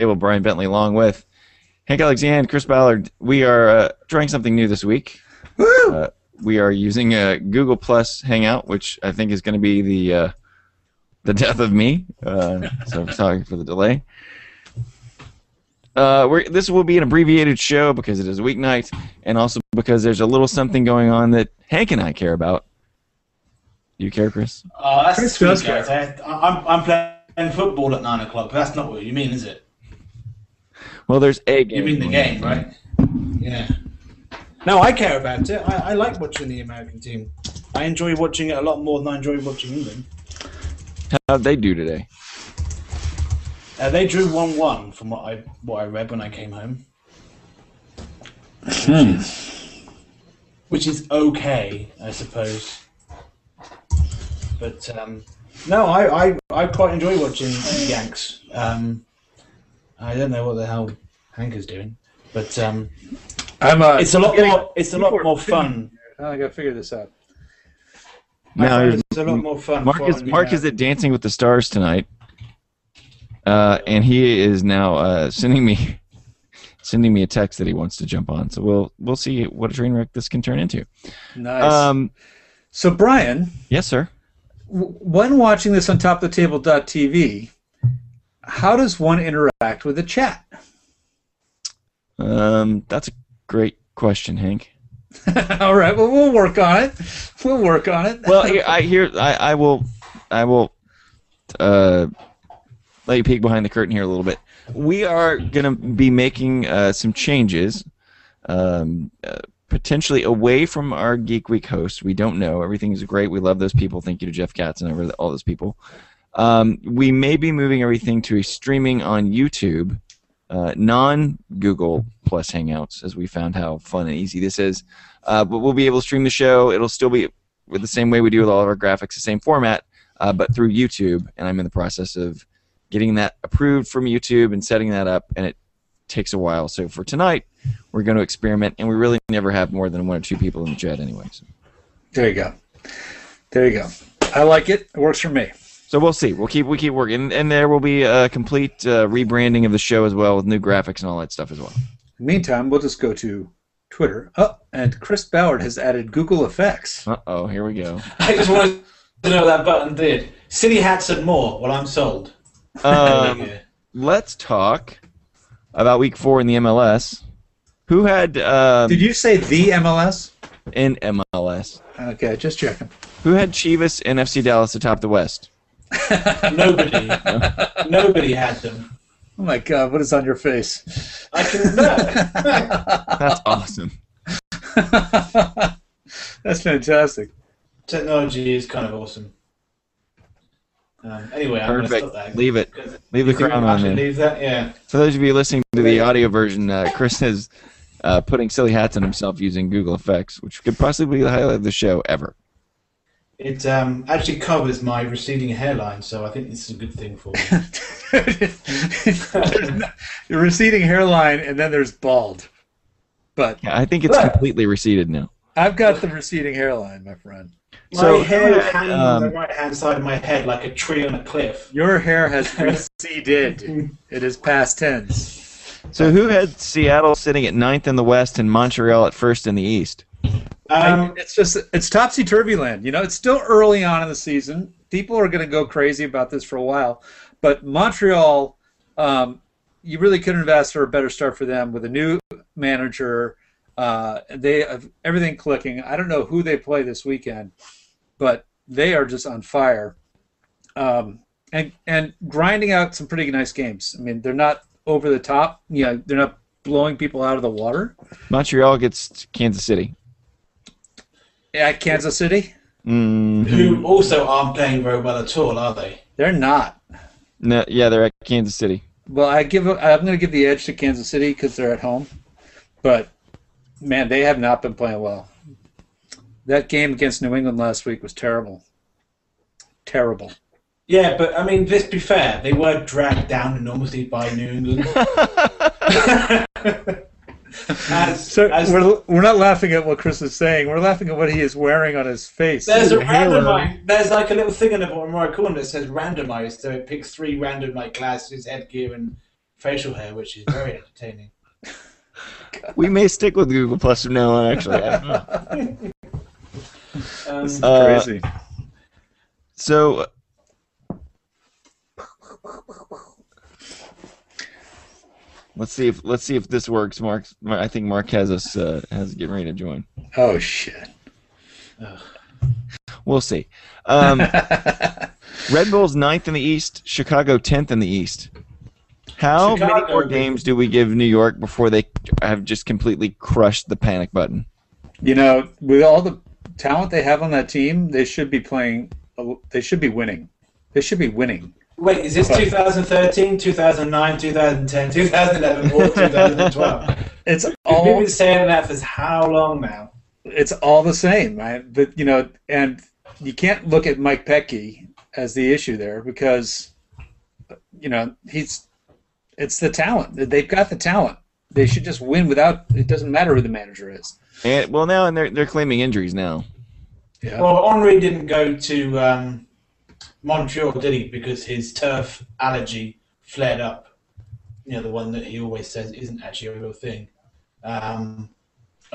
Well, Brian Bentley along with Hank Alexander, Chris Ballard. We are trying something new this week. We are using a Google Plus Hangout, which I think is going to be the death of me. So I'm sorry for the delay. This will be an abbreviated show because it is a weeknight, and also because there's a little something going on that Hank and I care about. Do you care, Chris? That's Chris guys. I'm playing football at 9 o'clock. That's not what you mean, is it? Well, there's a game. You mean the game, right? Yeah. No, I care about it. I like watching the American team. I enjoy watching it a lot more than I enjoy watching England. How'd they do today? They drew 1-1 from what I read when I came home. Which is okay, I suppose. But no, I quite enjoy watching Yanks. I don't know what the hell Hank is doing, but it's a lot more fun. I gotta figure this out. Now it's a lot more fun. Mark is at Dancing with the Stars tonight, and he is now sending me a text that he wants to jump on. So we'll see what a train wreck this can turn into. Nice. So Brian. Yes, sir. When watching this on topthetable.tv. How does one interact with the chat? That's a great question, Hank. All right, well, we'll work on it. We'll work on it. Well, I will let you peek behind the curtain here a little bit. We are going to be making some changes, potentially away from our Geek Week host. We don't know. Everything is great. We love those people. Thank you to Jeff Katz and all those people. We may be moving everything to a streaming on YouTube, non-Google Plus Hangouts, as we found how fun and easy this is. But we'll be able to stream the show. It'll still be with the same way we do with all of our graphics, the same format, but through YouTube. And I'm in the process of getting that approved from YouTube and setting that up, and it takes a while. So for tonight, we're going to experiment, and we really never have more than 1 or 2 people in the chat anyway. So. There you go. There you go. I like it. It works for me. So we'll see. We keep working, and there will be a complete rebranding of the show as well, with new graphics and all that stuff as well. In the meantime, we'll just go to Twitter. Oh, and Chris Ballard has added Google Effects. Uh-oh, here we go. I just wanted to know what that button did. City hats and more. Well, I'm sold. Let's talk about Week 4 in the MLS. Who had? Did you say the MLS? In MLS. Okay, just checking. Who had Chivas and FC Dallas atop the West? Nobody had them. Oh my God! What is on your face? I can know. That's awesome. That's fantastic. Technology is kind of awesome. Anyway, perfect. I'm gonna stop that. Leave it. Leave the crown on there. Leave that. Yeah. For those of you listening to the audio version, Chris is putting silly hats on himself using Google Effects, which could possibly be the highlight of the show ever. It actually covers my receding hairline, so I think this is a good thing for me. Your receding hairline, and then there's bald. But yeah, I think it's completely receded now. I've got the receding hairline, my friend. My hair hangs on the right-hand side of my head like a tree on a cliff. Your hair has receded. It is past tense. So who had Seattle sitting at 9th in the West and Montreal at 1st in the East? It's topsy-turvy land. You know, it's still early on in the season. People are going to go crazy about this for a while. But Montreal, you really couldn't have asked for a better start for them with a new manager. They have everything clicking. I don't know who they play this weekend, but they are just on fire and grinding out some pretty nice games. I mean, they're not over the top. You know, they're not blowing people out of the water. Montreal gets Kansas City. At Kansas City? Mm-hmm. Who also aren't playing very well at all, are they? They're not. No, yeah, they're at Kansas City. Well, I'm going to give the edge to Kansas City because they're at home. But, man, they have not been playing well. That game against New England last week was terrible. Terrible. Yeah, but, I mean, let's be fair. They were dragged down enormously by New England. We're not laughing at what Chris is saying. We're laughing at what he is wearing on his face. There's a randomized. There's like a little thing in the bottom right corner that says randomized. So it picks 3 random like glasses, headgear, and facial hair, which is very entertaining. We may stick with Google Plus from now on, actually. This is crazy. So... Let's see if this works. Mark, I think Mark has us getting ready to join. Oh shit! Ugh. We'll see. Red Bull's 9th in the East. Chicago 10th in the East. How many more games do we give New York before they have just completely crushed the panic button? You know, with all the talent they have on that team, they should be playing. They should be winning. They should be winning. Wait, is this 2013, 2009, 2010, 2011, or 2012? It's all. We've been saying that for how long now? It's all the same, right? But you know, and you can't look at Mike Petke as the issue there because, you know, it's the talent. They've got the talent. They should just win without. It doesn't matter who the manager is. And well, now and they're claiming injuries now. Yeah. Well, Henry didn't go to. Montreal did he because his turf allergy flared up. You know, the one that he always says isn't actually a real thing. I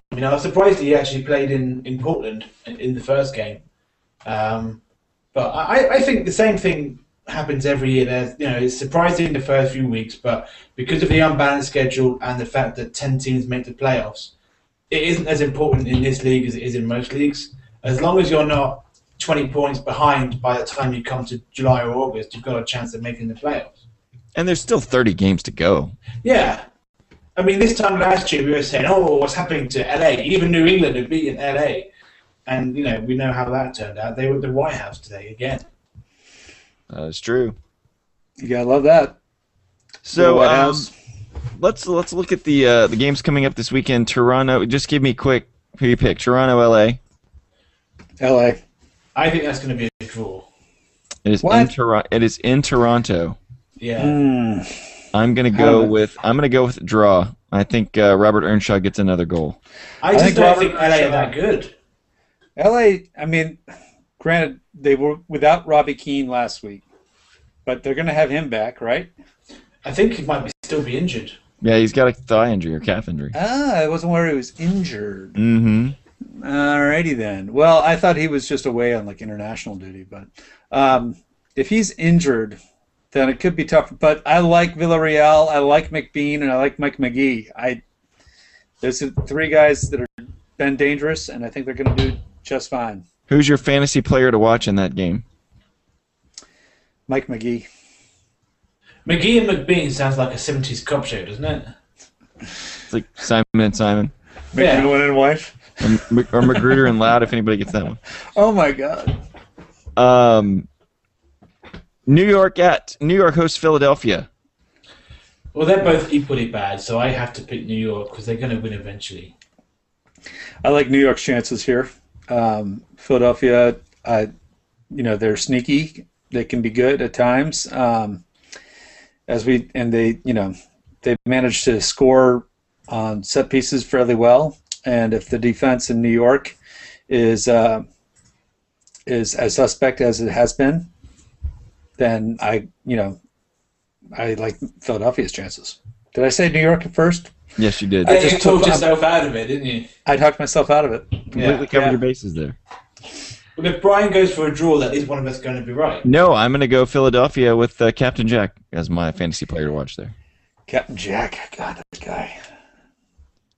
mean, I was surprised he actually played in Portland in the first game. But I think the same thing happens every year. There's, you know, it's surprising the first few weeks, but because of the unbalanced schedule and the fact that 10 teams make the playoffs, it isn't as important in this league as it is in most leagues. As long as you're not 20 points behind by the time you come to July or August, you've got a chance of making the playoffs. And there's still 30 games to go. Yeah. I mean, this time last year we were saying, oh, what's happening to LA? Even New England had beaten LA. And, you know, we know how that turned out. They were at the White House today again. That's true. You gotta love that. So, let's look at the games coming up this weekend. Toronto, just give me quick who you pick. Toronto, LA. I think that's going to be a draw. It is in Toronto. Yeah. I'm going to go with draw. I think Robert Earnshaw gets another goal. I just don't think LA are that good. LA, I mean, granted they were without Robbie Keane last week, but they're going to have him back, right? I think he might still be injured. Yeah, he's got a thigh injury or calf injury. Ah, I wasn't aware he was injured. Mm-hmm. Alrighty then. Well, I thought he was just away on like international duty, but if he's injured, then it could be tough. But I like Villarreal, I like McBean, and I like Mike McGee. There's three guys that have been dangerous, and I think they're going to do just fine. Who's your fantasy player to watch in that game? Mike McGee. McGee and McBean sounds like a 70s cop show, doesn't it? It's like Simon and Simon. Yeah. McMillan and wife. Or Magruder and Loud, if anybody gets that one. Oh my God. New York hosts Philadelphia. Well, they're both equally bad, so I have to pick New York because they're going to win eventually. I like New York's chances here. Philadelphia, you know, they're sneaky. They can be good at times. They managed to score on set pieces fairly well. And if the defense in New York is as suspect as it has been, then I like Philadelphia's chances. Did I say New York at first? Yes, you did. You talked yourself out of it, didn't you? I talked myself out of it. Completely covered your bases there. Well, if Brian goes for a draw, that is one of us going to be right. No, I'm going to go Philadelphia with Captain Jack as my fantasy player to watch there. Captain Jack, God, that guy.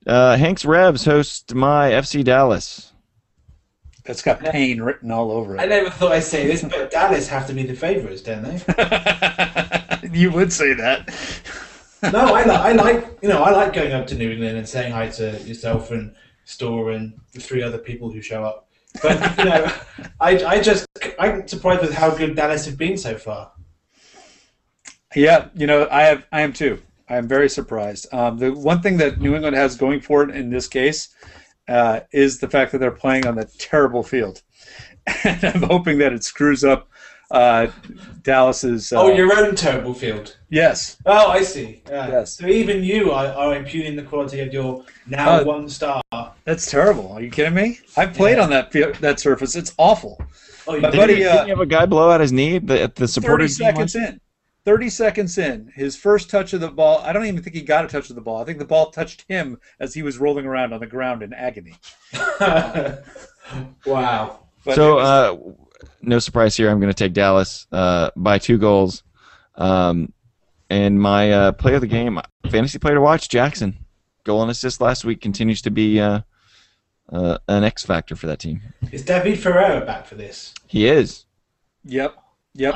Hank's Revs host my FC Dallas. That's got pain written all over it. I never thought I'd say this, but Dallas have to be the favorites, don't they? You would say that. No, I like going up to New England and saying hi to yourself and Storr and the three other people who show up. But you know, I'm surprised with how good Dallas have been so far. Yeah, you know, I am too. I'm very surprised. The one thing that New England has going for it in this case is the fact that they're playing on a terrible field. And I'm hoping that it screws up Dallas's... oh, your own terrible field. Yes. Oh, I see. Yes. So even you are impugning the quality of your now one star. That's terrible. Are you kidding me? I've played on that field, that surface. It's awful. Oh, my buddy, didn't you have a guy blow out his knee at the supporters? 30 seconds in. 30 seconds in, his first touch of the ball, I don't even think he got a touch of the ball. I think the ball touched him as he was rolling around on the ground in agony. Wow. But so, no surprise here, I'm going to take Dallas by 2 goals. And my player of the game, fantasy player to watch, Jackson. Goal and assist last week, continues to be an X factor for that team. Is David Ferreira back for this? He is. Yep. Yep.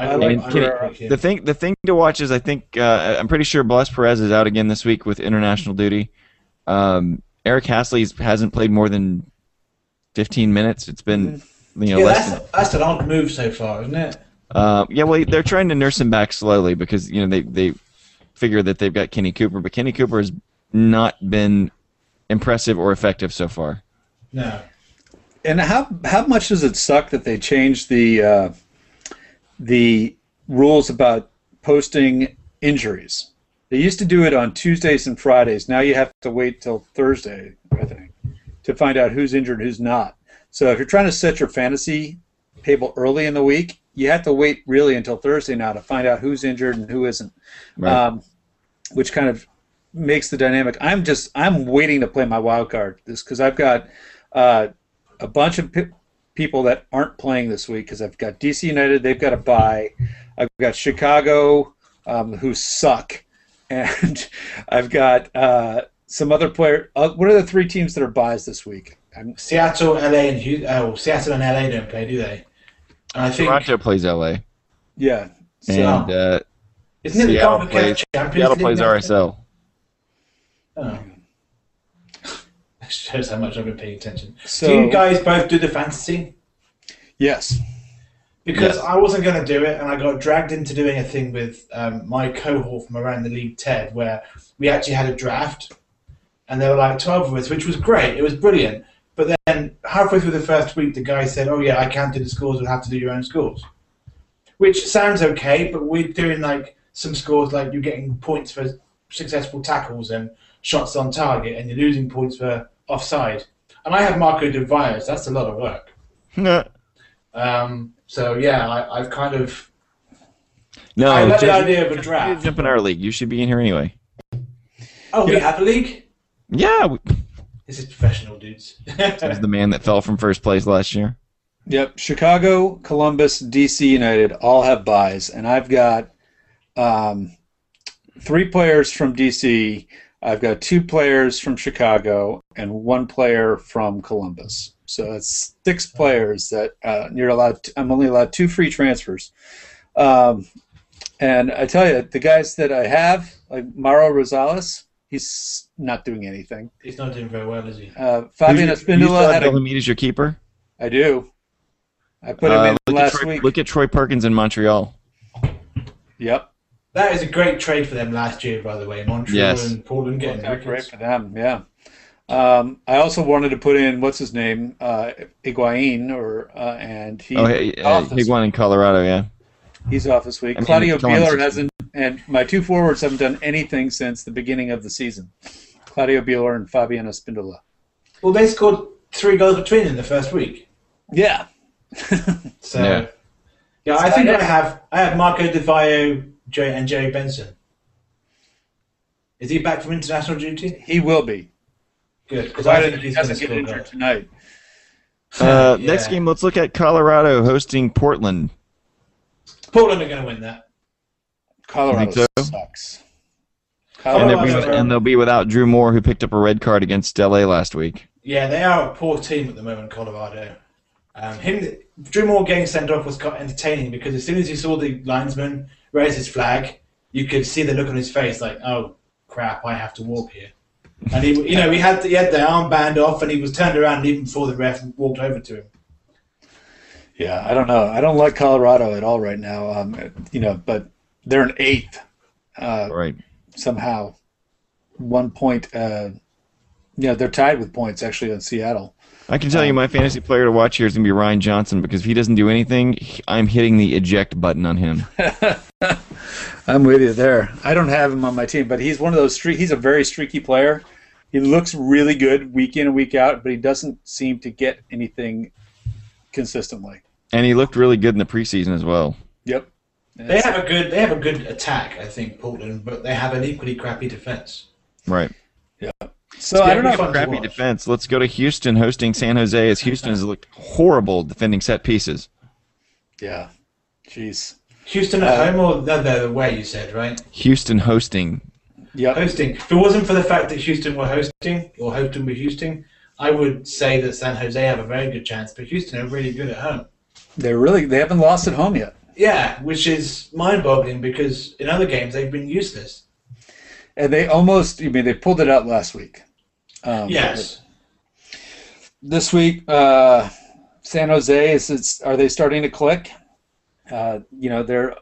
The thing to watch is, I think I'm pretty sure Blas Perez is out again this week with international duty. Eric Hasley hasn't played more than 15 minutes. It's been less. That's an odd move so far, isn't it? Yeah. Well, they're trying to nurse him back slowly because they figure that they've got Kenny Cooper, but Kenny Cooper has not been impressive or effective so far. No. And how much does it suck that they changed the rules about posting injuries? They used to do it on Tuesdays and Fridays. Now you have to wait till Thursday, I think, to find out who's injured and who's not. So if you're trying to set your fantasy table early in the week, you have to wait really until Thursday now to find out who's injured and who isn't, right. Which kind of makes the dynamic. I'm waiting to play my wild card this because I've got a bunch of people that aren't playing this week because I've got DC United, they've got a bye. I've got Chicago, who suck, and I've got some other player. What are the 3 teams that are byes this week? Seattle, LA, and Houston. Oh, Seattle and LA don't play, do they? And I think Toronto plays LA. Yeah. So, and isn't it Seattle plays RSL. Oh. That shows how much I've been paying attention. So, do you guys both do the fantasy? Yes. Because I wasn't going to do it, and I got dragged into doing a thing with my cohort from around the league, Ted, where we actually had a draft, and there were like 12 of us, which was great. It was brilliant. But then halfway through the first week, the guy said, "Oh yeah, I can't do the scores. We'll have to do your own scores," which sounds okay. But we're doing like some scores, like you're getting points for successful tackles and shots on target, and you're losing points for offside. And I have Marco de Vias. That's a lot of work. No. So yeah, I've kind of. No. I love the idea of a draft. Jump in our league. You should be in here anyway. Oh, we have a league. Yeah. This is professional, dudes. This is the man that fell from first place last year. Yep. Chicago, Columbus, DC United all have buys, and I've got 3 players from DC. I've got 2 players from Chicago and 1 player from Columbus. So that's 6 players that you're allowed. I'm only allowed 2 free transfers. And I tell you, the guys that I have, like Mauro Rosales, he's not doing anything. He's not doing very well, is he? Fabián Espíndola. You still meet as your keeper? I do. I put him in last week. Look at Troy Perkins in Montreal. Yep. That is a great trade for them last year, by the way. Montreal and Portland getting that. Great for them, yeah. I also wanted to put in, what's his name, Higuain, and he. Oh, hey, Higuain in Colorado, yeah. He's off this week. I mean, Claudio Bieler hasn't. And my 2 forwards haven't done anything since the beginning of the season. Claudio Bieler and Fabián Espíndola. Well, they scored 3 goals between in the first week. Yeah. So, yeah, I think I have Marco De Vaio and Jerry Benson. Is he back from international duty? He will be. Good, because I don't think he's going to get injured tonight. Next game, let's look at Colorado hosting Portland. Portland are going to win that. Colorado sucks. And they'll be without Drew Moore, who picked up a red card against LA last week. Yeah, they are a poor team at the moment, Colorado. Drew Moore getting sent off was quite entertaining because as soon as he saw the linesman raise his flag, you could see the look on his face like, "Oh crap, I have to walk here." And he, he had the armband off, and he was turned around even before the ref walked over to him. Yeah, I don't know. I don't like Colorado at all right now. But. They're an 8th, right? Somehow, 1 point. They're tied with points actually on Seattle. I can tell you, my fantasy player to watch here is gonna be Ryan Johnson because if he doesn't do anything, I'm hitting the eject button on him. I'm with you there. I don't have him on my team, but he's one of those he's a very streaky player. He looks really good week in and week out, but he doesn't seem to get anything consistently. And he looked really good in the preseason as well. Yep. They have a good attack, I think, Portland, but they have an equally crappy defense. Right. Yeah. So I don't know about crappy defense. Let's go to Houston hosting San Jose, as Houston has looked horrible defending set pieces. Yeah. Jeez. Houston at home or the way you said, right? Houston hosting. Yeah. Hosting. If it wasn't for the fact that Houston were hosting, or Houston were hosting, I would say that San Jose have a very good chance, but Houston are really good at home. They haven't lost at home yet. Yeah, which is mind-boggling because in other games they've been useless. And they almost, I mean, they pulled it out last week. Yes. This week, San Jose, are they starting to click? You know, their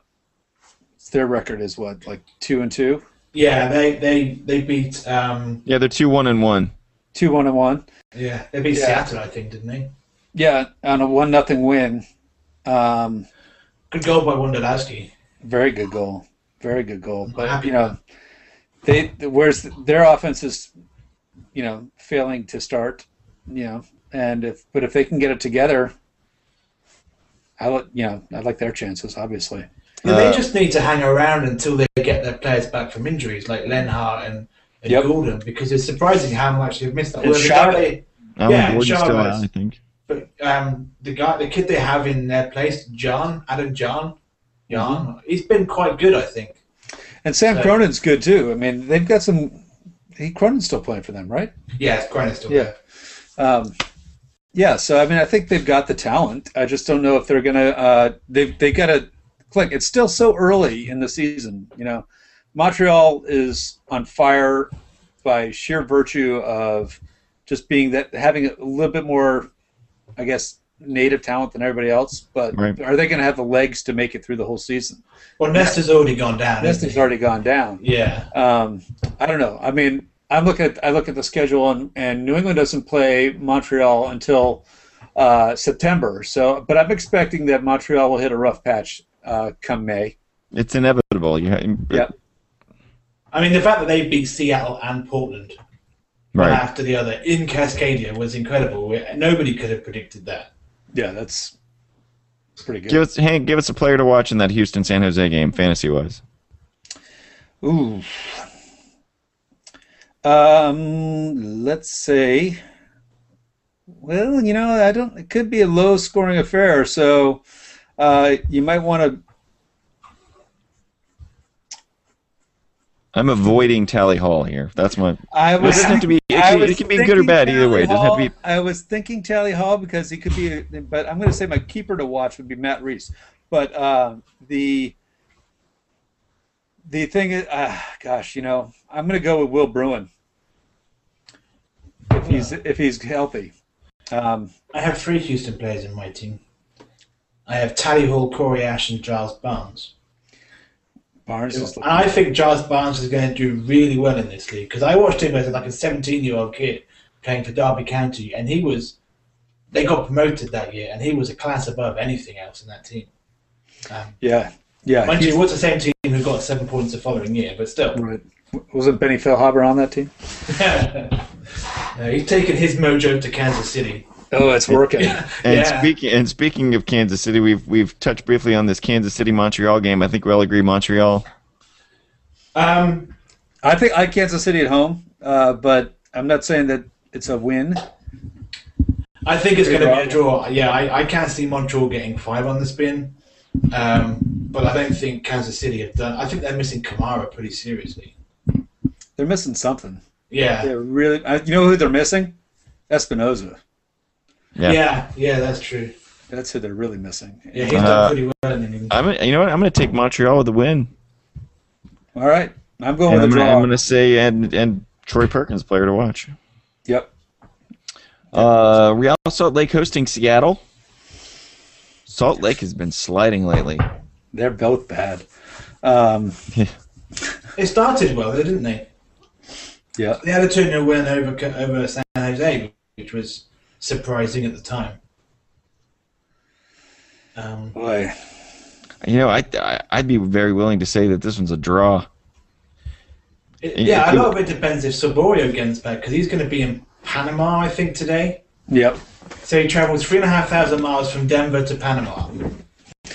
record is what, like 2-2? Yeah, they beat... yeah, they're 2-1-1. 2-1-1. Yeah, they beat Seattle, I think, didn't they? Yeah, on a 1-0 win. Good goal by Wondolowski. Very good goal. Very good goal. But, you know, their offense is, you know, failing to start, you know, but if they can get it together, I like their chances, obviously. And they just need to hang around until they get their players back from injuries, like Lenhart and Gordon, because it's surprising how much they've missed that. Gordon's still out, I think. But the kid they have in their place, Adam John, mm-hmm. He's been quite good, I think. And Sam Cronin's good too. I mean, they've got some. Cronin's still playing for them, right? Yeah, Cronin's still. Yeah, yeah. So I mean, I think they've got the talent. I just don't know if they're gonna. They got to click. It's still so early in the season, you know. Montreal is on fire by sheer virtue of just being having a little bit more, I guess, native talent than everybody else, but are they going to have the legs to make it through the whole season? Well, Nesta's already gone down. Nesta's already gone down. Yeah. I don't know. I mean, I look at the schedule, and New England doesn't play Montreal until September. So, but I'm expecting that Montreal will hit a rough patch come May. It's inevitable. Yeah. I mean, the fact that they beat Seattle and Portland one after the other in Cascadia was incredible. Nobody could have predicted that. Yeah, that's pretty good. Give us a player to watch in that Houston-San Jose game, fantasy-wise. Ooh. Let's say, well, you know, I don't. It could be a low-scoring affair, so you might want to. I'm avoiding Tally Hall here. That's my. It can be good or bad either way. It doesn't have to be. I was thinking Tally Hall because he could be, but I'm going to say my keeper to watch would be Matt Reese. But the thing is, gosh, you know, I'm going to go with Will Bruin if he's healthy. I have three Houston players in my team. I have Tally Hall, Corey Ash, and Giles Barnes. I think Giles Barnes is going to do really well in this league because I watched him as like a 17-year-old kid playing for Derby County, and they got promoted that year, and he was a class above anything else in that team. Yeah. Mind you, it was the same team who got 7 points the following year, but still. Right. Wasn't Benny Fellhaber on that team? No, he's taken his mojo to Kansas City. Oh, it's working. Speaking of Kansas City, we've touched briefly on this Kansas City Montreal game. I think we all agree Montreal. I think Kansas City at home, but I'm not saying that it's a win. I think it's going to be a draw. Yeah, I can't see Montreal getting 5 on the spin, but I don't think Kansas City have done. I think they're missing Kamara pretty seriously. They're missing something. Yeah, they're really. You know who they're missing? Espinoza. Yeah, that's true. That's who they're really missing. Yeah, he's done pretty well. You know what? I'm going to take Montreal with the win. All right, I'm going with the draw. I'm going to say and Troy Perkins, player to watch. Yep. Real Salt Lake hosting Seattle. Salt Lake has been sliding lately. They're both bad. They started well, didn't they? Yeah. They had a 2-0 win over San Jose, which was surprising at the time. Boy, you know, I'd be very willing to say that this one's a draw. A lot of it depends if Saborio gets back because he's going to be in Panama, I think, today. Yep. So he travels 3,500 miles from Denver to Panama.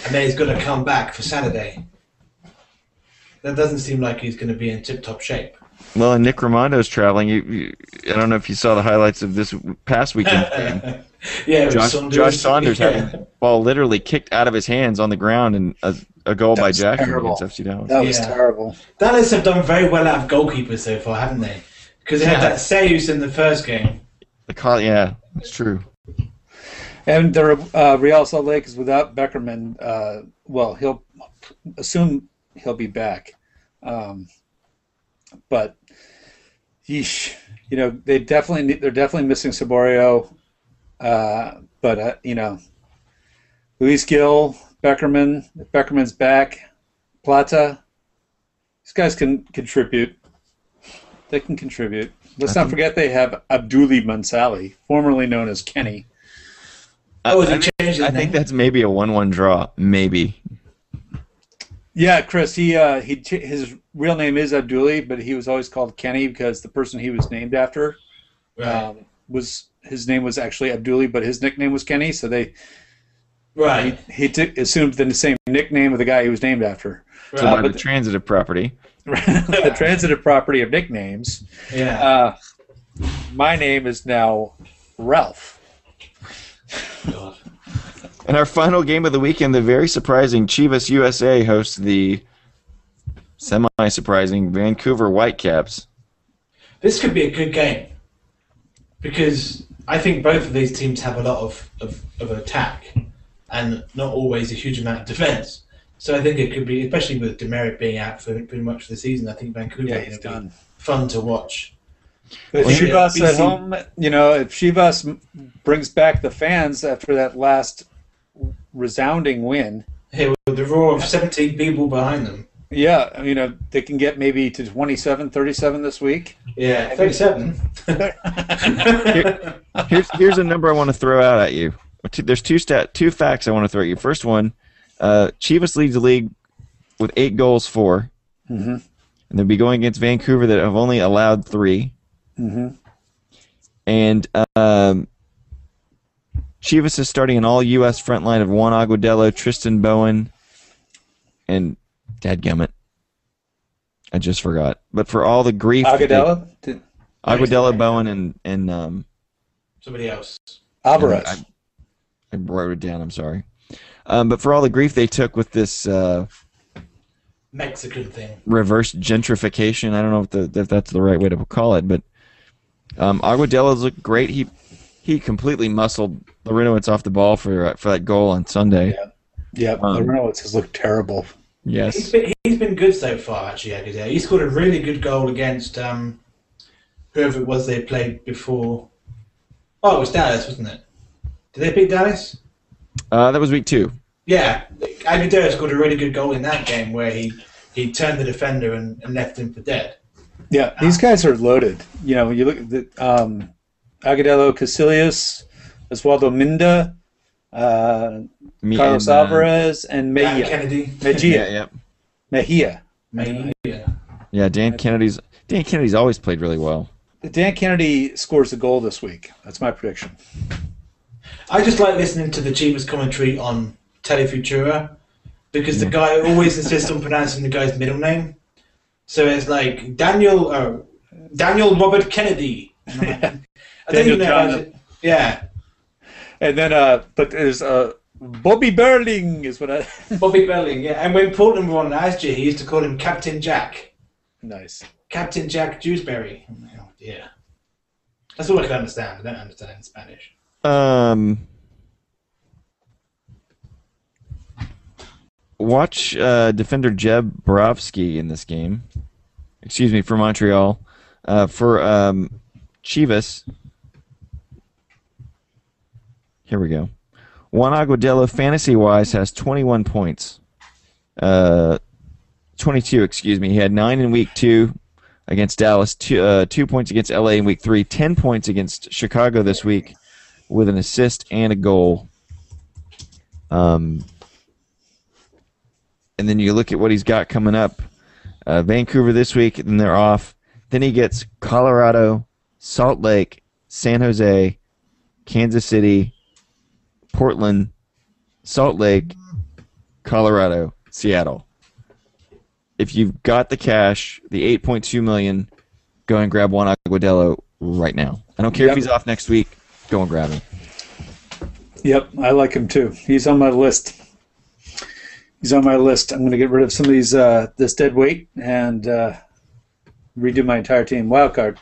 and then he's going to come back for Saturday. That doesn't seem like he's going to be in tip-top shape. Well, and Nick Romano's traveling. I don't know if you saw the highlights of this past weekend. Yeah, Josh Saunders had the ball literally kicked out of his hands on the ground, and a goal by Jack against FC Dallas. That was terrible. Dallas have done very well out of goalkeepers so far, haven't they? Because they had that Seus in the first game. Yeah, it's true. And the Real Salt Lake is without Beckerman. Well, he'll assume he'll be back. But, yeesh, you know, they're definitely missing Saborio. But you know, Luis Gil, Beckerman, if Beckerman's back, Plata, these guys can contribute. They can contribute. Let's not forget they have Abdoulaye Mansali, formerly known as Kenny. I think that's maybe a 1-1 draw, maybe. Yeah, Chris. His real name is Abdoulaye, but he was always called Kenny because the person he was named after his name was actually Abdoulaye, but his nickname was Kenny. So they assumed the same nickname of the guy he was named after. Right. So by the transitive property. The transitive property of nicknames. Yeah. My name is now Ralph. God. And our final game of the weekend, the very surprising Chivas USA hosts the semi-surprising Vancouver Whitecaps. This could be a good game because I think both of these teams have a lot of attack and not always a huge amount of defense. So I think it could be, especially with Demerit being out for pretty much the season, I think Vancouver is done. Fun to watch. If Chivas at home, you know, if Chivas brings back the fans after that last resounding win. Hey, with the roar of 17 people behind them. Yeah, you know, they can get maybe to 27, 37 this week. Yeah, 37. Here's a number I want to throw out at you. There's two facts I want to throw at you. First one, Chivas leads the league with 8 goals for. Mm-hmm. And they'll be going against Vancouver that have only allowed 3. Mm-hmm. And Chivas is starting an all-U.S. front line of Juan Agudelo, Tristan Bowen, and dadgummit. I just forgot. But for all the grief... Agudelo, Bowen, and somebody else. Alvarez. I wrote it down, I'm sorry. But for all the grief they took with this... Mexican thing. Reverse gentrification. I don't know if that's the right way to call it, but Aguadelo's looked great. He completely muscled Larinowitz off the ball for that goal on Sunday. Yeah, Larinowitz has looked terrible. Yes, he's been good so far. Actually, Agudelo. He scored a really good goal against whoever it was they played before. Oh, it was Dallas, wasn't it? Did they beat Dallas? That was week 2. Yeah, Agudelo scored a really good goal in that game where he turned the defender and left him for dead. Yeah, these guys are loaded. You know, you look at the, Agudelo, Casillas, Oswaldo Minda, Carlos Alvarez, and Mejia. Mejia. Yeah, Dan Kennedy's always played really well. Dan Kennedy scores a goal this week. That's my prediction. I just like listening to the Chivas commentary on Telefutura, because the guy always insists on pronouncing the guy's middle name. So it's like Daniel Robert Kennedy. I don't even know. And then, but there's Bobby Berling is what I... Bobby Berling, yeah. And when Portland won last year, he used to call him Captain Jack. Nice. Captain Jack Dewsbury. Oh, dear. That's all I can understand. I don't understand it in Spanish. Watch defender Jeb Borowski in this game. Excuse me, for Montreal. For Chivas. Here we go. Juan Agudelo, fantasy-wise, has 21 points. 22, excuse me. He had 9 in week 2 against Dallas, 2 points against LA in week 3, 10 points against Chicago this week with an assist and a goal. And then you look at what he's got coming up. Vancouver this week, then they're off. Then he gets Colorado, Salt Lake, San Jose, Kansas City, Portland, Salt Lake, Colorado, Seattle. If you've got the cash, the $8.2 million, go and grab Juan Agudelo right now. I don't care if he's off next week. Go and grab him. Yep, I like him too. He's on my list. He's on my list. I'm going to get rid of some of these this dead weight and redo my entire team. Wildcard.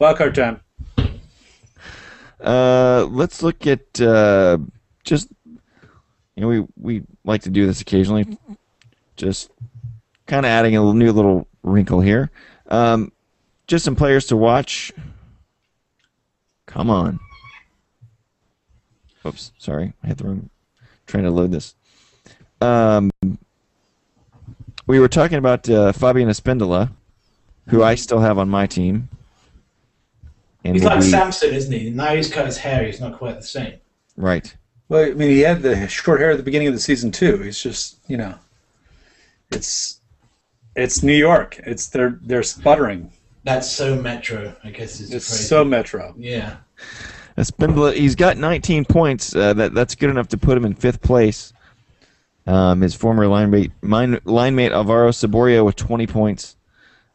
Wildcard time. Let's look at just, you know, we like to do this occasionally, just kind of adding a new little wrinkle here. Just some players to watch. Come on. Oops, sorry. I hit the wrong. Trying to load this. We were talking about Fabián Espíndola, who I still have on my team. And he's like Samson, isn't he? Now he's cut his hair. He's not quite the same. Right. Well, I mean, he had the short hair at the beginning of the season too. He's just, you know, it's New York. It's they're sputtering. That's so metro, I guess. It's crazy. So metro. Yeah. Espíndola, he's got 19 points. That's good enough to put him in 5th place. His former linemate Alvaro Saborio with 20 points,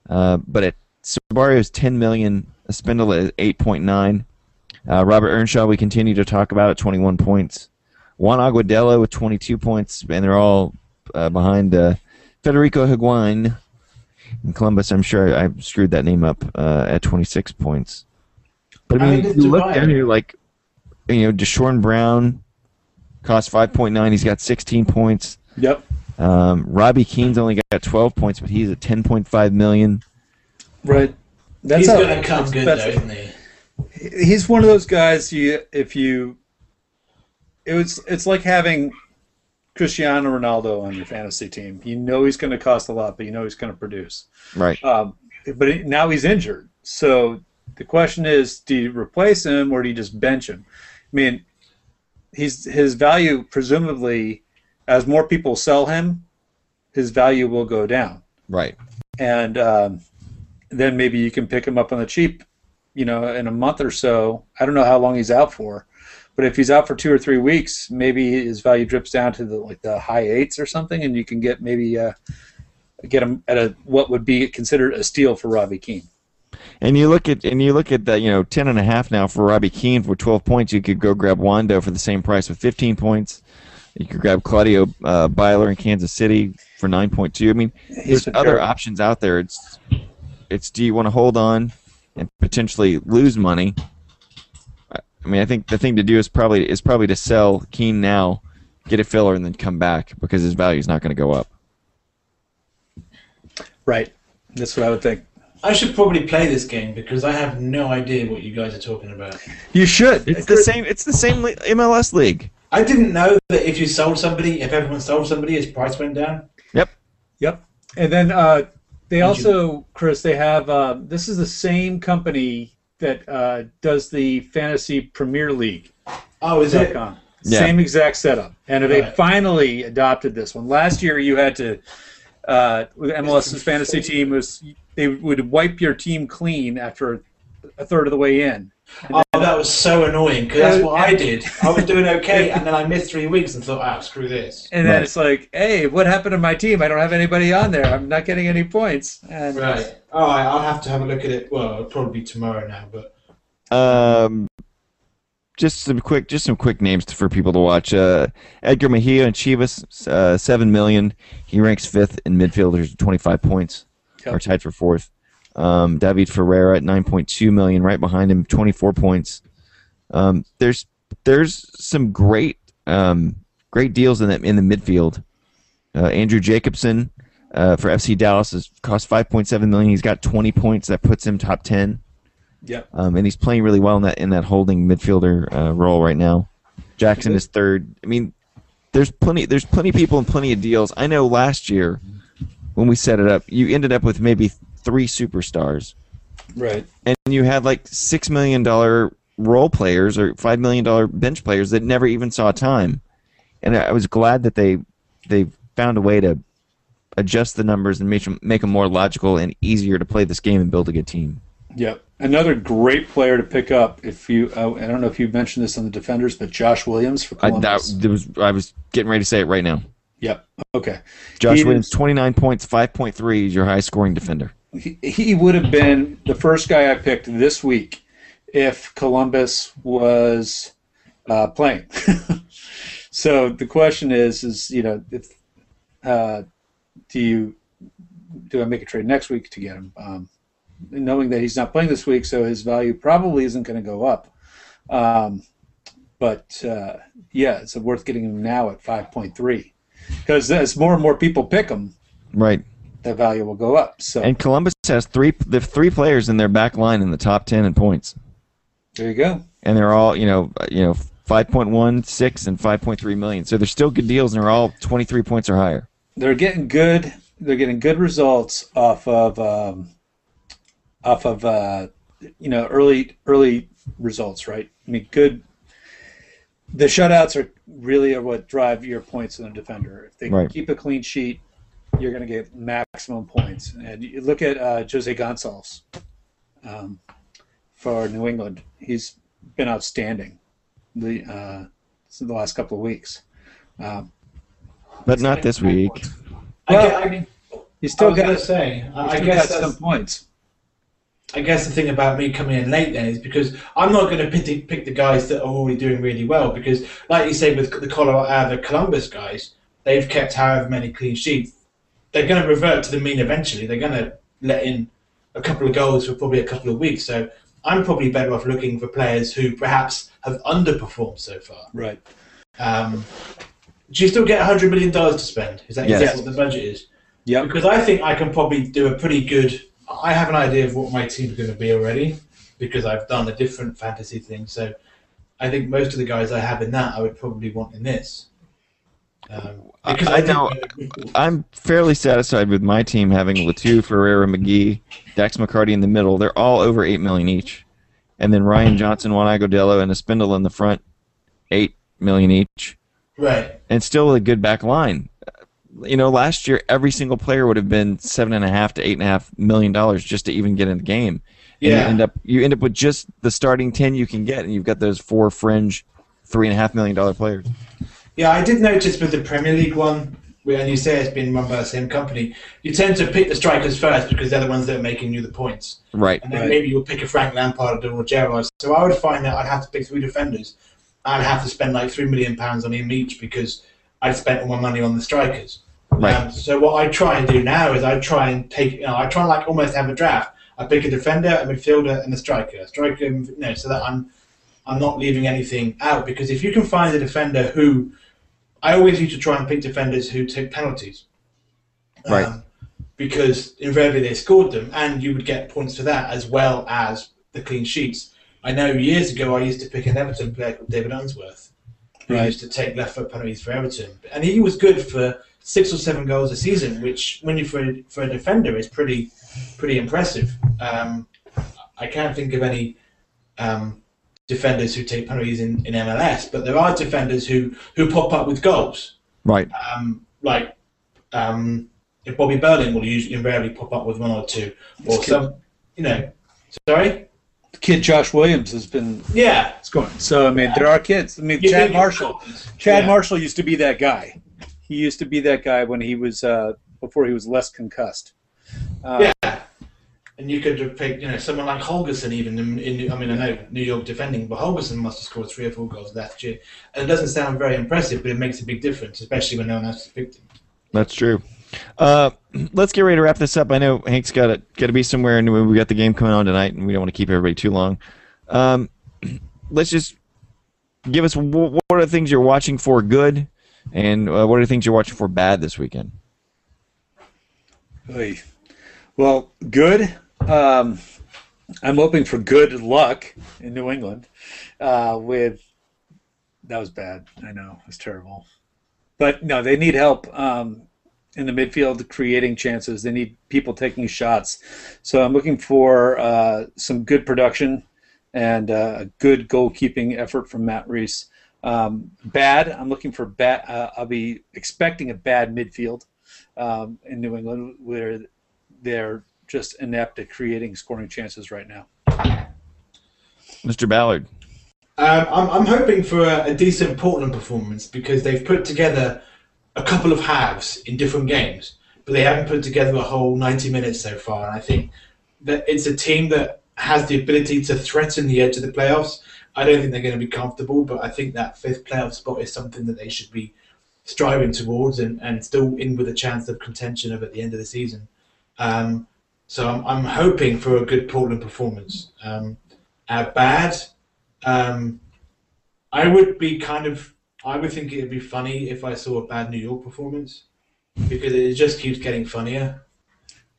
but at Saborio's 10 million, Espíndola is 8.9. Robert Earnshaw, we continue to talk about at 21 points. Juan Agudelo with 22 points, and they're all behind Federico Higuain in Columbus. I'm sure I screwed that name up at 26 points. But I mean, if you look down here, like, you know, Deshorn Brown cost 5.9. He's got 16 points. Yep. Robbie Keane's only got 12 points, but he's at 10.5 million. Right. He's going to come good, though, isn't he? He's one of those guys. It's like having Cristiano Ronaldo on your fantasy team. You know he's going to cost a lot, but you know he's going to produce. Right. But now he's injured, so the question is, do you replace him or do you just bench him? I mean, his value, presumably, as more people sell him, his value will go down. Right. And then maybe you can pick him up on the cheap, you know, in a month or so. I don't know how long he's out for, but if he's out for 2 or 3 weeks, maybe his value drips down to the high 8s or something, and you can get maybe get him at what would be considered a steal for Robbie Keane. And you look at that, you know, 10.5 now for Robbie Keane for 12 points. You could go grab Wando for the same price with 15 points. You could grab Claudio Byler in Kansas City for 9.2. I mean, there's other options out there. It's do you want to hold on and potentially lose money? I mean, I think the thing to do is probably to sell Keane now, get a filler, and then come back because his value is not going to go up. Right. That's what I would think. I should probably play this game because I have no idea what you guys are talking about. You should. It's the same MLS league. I didn't know that if you sold somebody, if everyone sold somebody, his price went down. Yep. Yep. And then they also, Chris, they have this is the same company that does the Fantasy Premier League. Oh, is it? Yeah. Same exact setup. And they finally adopted this one. Last year you had to with MLS's fantasy team was they would wipe your team clean after a third of the way in. Oh, that was so annoying because that's what I did. I was doing okay, and then I missed 3 weeks and thought, ah, screw this. And then it's like, hey, what happened to my team? I don't have anybody on there. I'm not getting any points. And right. All right, I'll have to have a look at it. Well, probably tomorrow now, but just some quick names for people to watch. Edgar Mejia in Chivas, 7 million. He ranks 5th in midfielders at 25 points. Or tied for 4th. David Ferreira at 9.2 million, right behind him, 24 points. There's some great great deals in the midfield. Andrew Jacobson for FC Dallas has cost 5.7 million. He's got 20 points. That puts him top 10. Yeah. And he's playing really well in that holding midfielder role right now. Jackson is 3rd. I mean, there's plenty of people and plenty of deals. I know last year, when we set it up, you ended up with maybe 3 superstars. Right. And you had like $6 million role players or $5 million bench players that never even saw time. And I was glad that they found a way to adjust the numbers and make them more logical and easier to play this game and build a good team. Yep. Another great player to pick up, if you I don't know if you mentioned this on the defenders, but Josh Williams for Columbus. I was getting ready to say it right now. Yep. Okay. Josh Williams, 29 points, 5.3. He's your high-scoring defender. He would have been the first guy I picked this week if Columbus was playing. So the question is you know, if do I make a trade next week to get him? Knowing that he's not playing this week, so his value probably isn't going to go up. But yeah, it's worth getting him now at 5.3 because as more and more people pick him, right, that value will go up. So and Columbus has the three players in their back line in the top 10 in points. There you go. And they're all you know 5.1, 6, and 5.3 million. So they're still good deals, and they're all 23 points or higher. They're getting good. They're getting good results off of you know early results, right? I mean, good. The shutouts are really what drive your points in the defender. If they can keep a clean sheet, you're going to get maximum points. And you look at Jose Gonzalez for New England. He's been outstanding the last couple of weeks. But not this week. Well, I mean, he's still got to say. I guess some points. I guess the thing about me coming in late then is because I'm not going to pick the guys that are already doing really well because, like you say, with the Colorado, the Columbus guys, they've kept however many clean sheets. They're going to revert to the mean eventually. They're going to let in a couple of goals for probably a couple of weeks. So I'm probably better off looking for players who perhaps have underperformed so far. Right. Do you still get $100 million to spend? Is that exactly what the budget is? Yeah. Because I think I can probably do a pretty good... I have an idea of what my team is going to be already because I've done a different fantasy thing. So I think most of the guys I have in that I would probably want in this. Because I know I'm fairly satisfied with my team having Latu, Ferreira, McGee, Dax McCarty in the middle. They're all over $8 million each, and then Ryan Johnson, Juan Agudelo, and Espíndola in the front, $8 million each. Right. And still a good back line. You know, last year every single player would have been $7.5 to $8.5 million just to even get in the game. And yeah. You end up with just the starting 10 you can get, and you've got those four fringe $3.5 million players. Yeah, I did notice with the Premier League one, and you say it's been run by the same company, you tend to pick the strikers first because they're the ones that are making you the points. Right. And then maybe you'll pick a Frank Lampard or Gerrard. So I would find that I'd have to pick three defenders. I'd have to spend like £3 million on him each because I'd spent all my money on the strikers. Right. So what I try and do now is I try and take, you know, I try and like almost have a draft. I pick a defender, a midfielder, and a striker, you know, so that I'm not leaving anything out because if you can find a defender who, I always used to try and pick defenders who took penalties, right? Because invariably they scored them, and you would get points for that as well as the clean sheets. I know years ago I used to pick an Everton player called David Unsworth, who used to take left foot penalties for Everton, and he was good for 6 or 7 goals a season, which, when you for a defender, is pretty impressive. I can't think of any defenders who take penalties in MLS, but there are defenders who pop up with goals. Right. If Bobby Berlin will usually invariably pop up with 1 or 2, or some, you know. Sorry. Kid Josh Williams has been scoring. So I mean, there are kids. I mean, Chad Marshall used to be that guy. He used to be that guy when he was before he was less concussed. And you could have picked, you know, someone like Holgerson even. I mean, I know New York defending, but Holgerson must have scored 3 or 4 goals last year. And it doesn't sound very impressive, but it makes a big difference, especially when no one else has picked him. That's true. Let's get ready to wrap this up. I know Hank's got to be somewhere, and we got the game coming on tonight, and we don't want to keep everybody too long. Let's just give us what are the things you're watching for good. And what are the things you're watching for bad this weekend? Well, good. I'm hoping for good luck in New England. That was bad. I know. It was terrible. But, no, they need help in the midfield creating chances. They need people taking shots. So I'm looking for some good production and a good goalkeeping effort from Matt Reese. Bad. I'm looking for bad. I'll be expecting a bad midfield in New England, where they're just inept at creating scoring chances right now. Mr. Ballard, I'm hoping for a decent Portland performance because they've put together a couple of halves in different games, but they haven't put together a whole 90 minutes so far. And I think that it's a team that has the ability to threaten the edge of the playoffs. I don't think they're going to be comfortable, but I think that fifth playoff spot is something that they should be striving towards and still in with a chance of contention of at the end of the season. So I'm hoping for a good Portland performance. I would be kind of, I would think it would be funny if I saw a bad New York performance, because it just keeps getting funnier.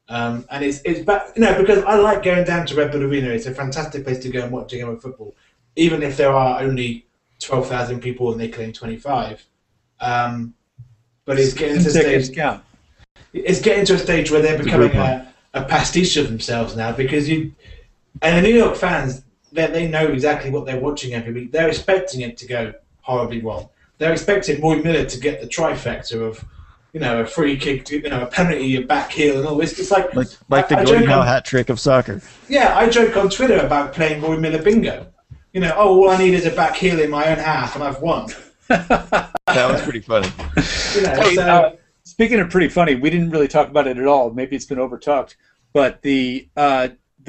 And it's bad, you know, because I like going down to Red Bull Arena. It's a fantastic place to go and watch a game of football, even if there are only 12,000 people and they claim 25. But it's getting to a stage. Yeah. It's getting to a stage where they're becoming a pastiche of themselves now, because you and the New York fans, they know exactly what they're watching every week. They're expecting it to go horribly wrong. They're expecting Roy Miller to get the trifecta of, you know, a free kick, you know, a penalty, a back heel, and all this. It's like the Gordie Howe hat trick of soccer. Yeah, I joke on Twitter about playing Roy Miller bingo. You know, oh, all I need is a back heel in my own half, and I've won. That was pretty funny. You know, hey, so, speaking of pretty funny, we didn't really talk about it at all. Maybe it's been overtalked, but the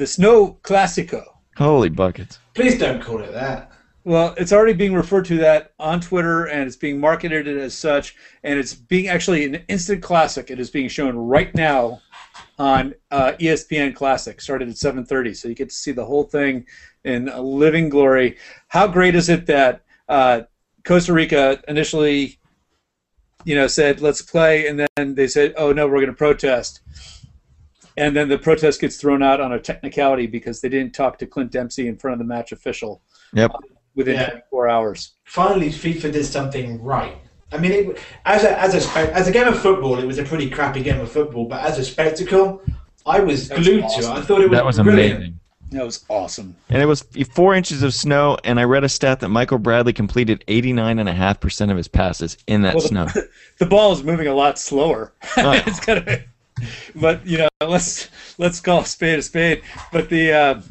Snow Classico. Holy buckets! Please don't call it that. Well, it's already being referred to that on Twitter, and it's being marketed as such, and it's being actually an instant classic. It is being shown right now on ESPN Classic, started at 7:30, so you get to see the whole thing in a living glory. How great is it that Costa Rica initially, you know, said, let's play, and then they said, oh, no, we're going to protest. And then the protest gets thrown out on a technicality because they didn't talk to Clint Dempsey in front of the match official within 24 hours. Finally, FIFA did something right. I mean, it, as a game of football, it was a pretty crappy game of football, but as a spectacle, I was glued to it. I thought it was brilliant. Amazing. That was awesome. And it was 4 inches of snow, and I read a stat that Michael Bradley completed 89.5% of his passes in that snow. The ball is moving a lot slower. Oh. It's kinda, but, you know, let's call a spade. But the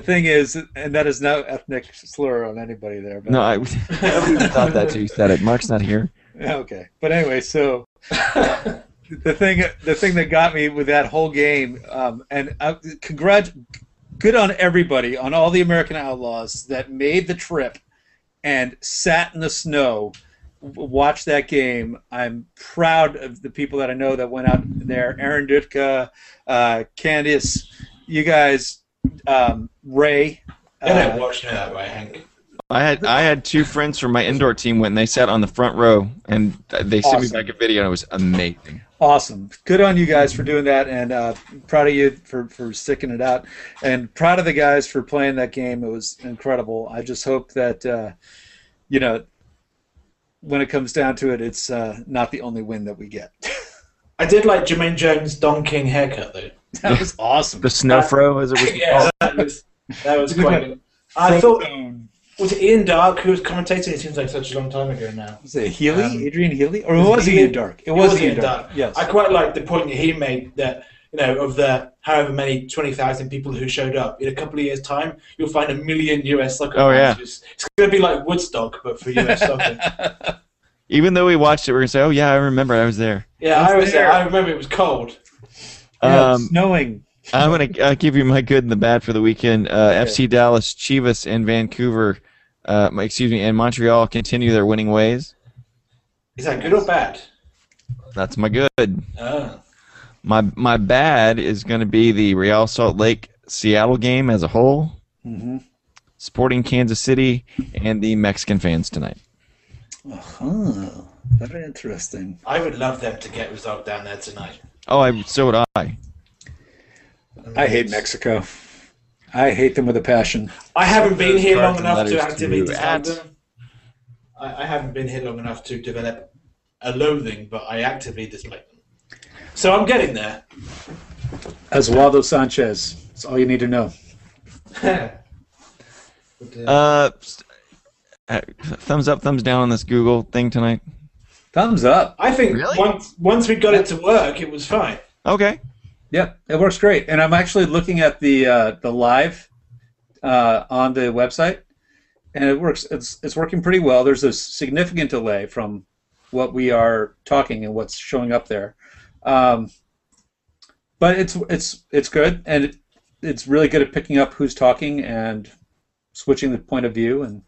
thing is, and that is no ethnic slur on anybody there. But no, I thought that too. You said it. Mark's not here. Okay. But anyway, so... the thing that got me with that whole game, and good on everybody, on all the American Outlaws that made the trip and sat in the snow, watched that game. I'm proud of the people that I know that went out there. Aaron Dutka, Candice, you guys, Ray. I didn't watch that way, Hank. I had two friends from my indoor team when they sat on the front row, and they sent me back a video, and it was amazing. Awesome. Good on you guys for doing that, and proud of you for sticking it out, and proud of the guys for playing that game. It was incredible. I just hope that, you know, when it comes down to it, it's not the only win that we get. I did like Jermaine Jones' Don King haircut, though. That was awesome. The snow fro, as it was called. That was quite good. I thought... Was it Ian Dark who was commentating? It seems like such a long time ago now. Was it Healy? Adrian Healy? Or was it Ian Dark? It was Ian Dark. Yes. I quite like the point that he made that, you know, of the however many 20,000 people who showed up, in a couple of years' time, you'll find a million U.S. soccer fans. It's going to be like Woodstock, but for U.S. soccer. Even though we watched it, we're going to say, oh, yeah, I remember. I was there. Yeah, I was there. I remember it was cold. It was snowing. I'm going to give you my good and the bad for the weekend. FC Dallas, Chivas, and Vancouver, and Montreal continue their winning ways. Is that good or bad? That's my good. Oh. My bad is going to be the Real Salt Lake Seattle game as a whole, supporting Kansas City, and the Mexican fans tonight. Uh-huh. Very interesting. I would love them to get resolved down there tonight. Oh, so would I. I hate Mexico. I hate them with a passion. I haven't been here long enough to actively defend them. I haven't been here long enough to develop a loathing, but I actively dislike them. So I'm getting there. Oswaldo Sanchez. That's all you need to know. Thumbs up, thumbs down on this Google thing tonight? Thumbs up. I think once we got it to work, it was fine. Okay. Yeah, it works great, and I'm actually looking at the live on the website, and it works. It's working pretty well. There's a significant delay from what we are talking and what's showing up there. But it's good, and it's really good at picking up who's talking and switching the point of view and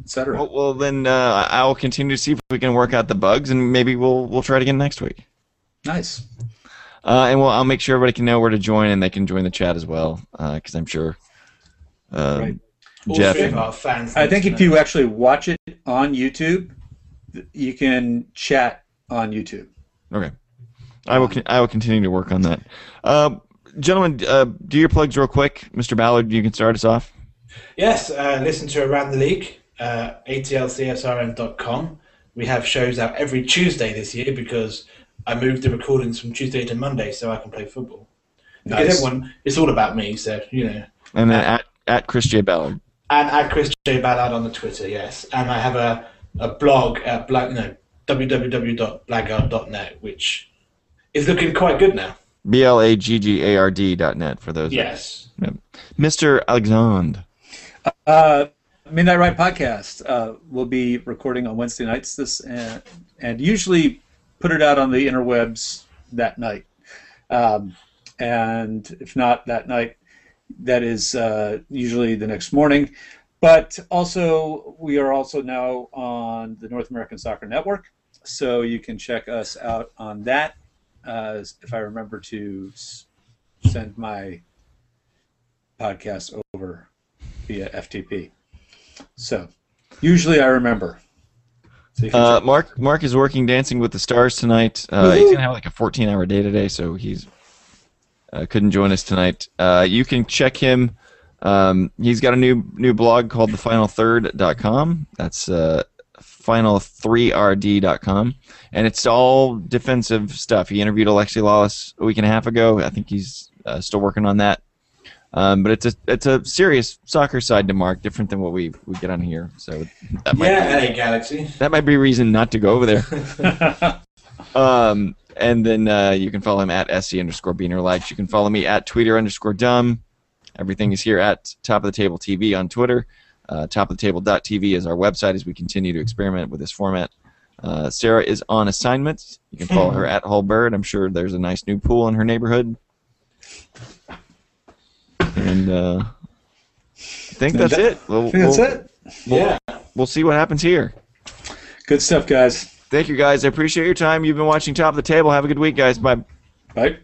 etc. Well, then I'll continue to see if we can work out the bugs, and maybe we'll try it again next week. Nice. And I'll make sure everybody can know where to join, and they can join the chat as well, because I'm sure right. Jeff. I think if you actually watch it on YouTube, you can chat on YouTube. Okay. I will continue to work on that. Gentlemen, do your plugs real quick. Mr. Ballard, you can start us off. Yes, listen to Around the League, atlcsrm.com. We have shows out every Tuesday this year because I moved the recordings from Tuesday to Monday so I can play football. Nice. Because everyone, it's all about me, so, you know. And then at Chris J. Ballard. And at Chris J. Ballard on the Twitter, yes. And I have a blog at www.blaggard.net, which is looking quite good now. blaggard.net for those. Yes. Yep. Mr. Alexander. Midnight Ride Podcast. We'll be recording on Wednesday nights this and usually put it out on the interwebs that night. And if not that night, that is usually the next morning. But also, we are also now on the North American Soccer Network, so you can check us out on that. If I remember to send my podcast over via FTP. So usually I remember. So Mark is working Dancing with the Stars tonight. He's going to have like a 14-hour day today, so he's couldn't join us tonight. You can check him. He's got a new blog called thefinalthird.com. That's final3rd.com, and it's all defensive stuff. He interviewed Alexi Lalas a week and a half ago. I think he's still working on that. But it's a serious soccer side to Mark, different than what we get on here. So that might be, hey, Galaxy. That might be a reason not to go over there. And then you can follow him at SC_Beanerlights. You can follow me at Twitter_dumb. Everything is here at Top of the Table TV on Twitter. TopofthetablE.tv is our website as we continue to experiment with this format. Sarah is on assignments. You can follow her at Hullbird. I'm sure there's a nice new pool in her neighborhood. And I think that's it. We'll see what happens here. Good stuff, guys. Thank you, guys. I appreciate your time. You've been watching Top of the Table. Have a good week, guys. Bye. Bye.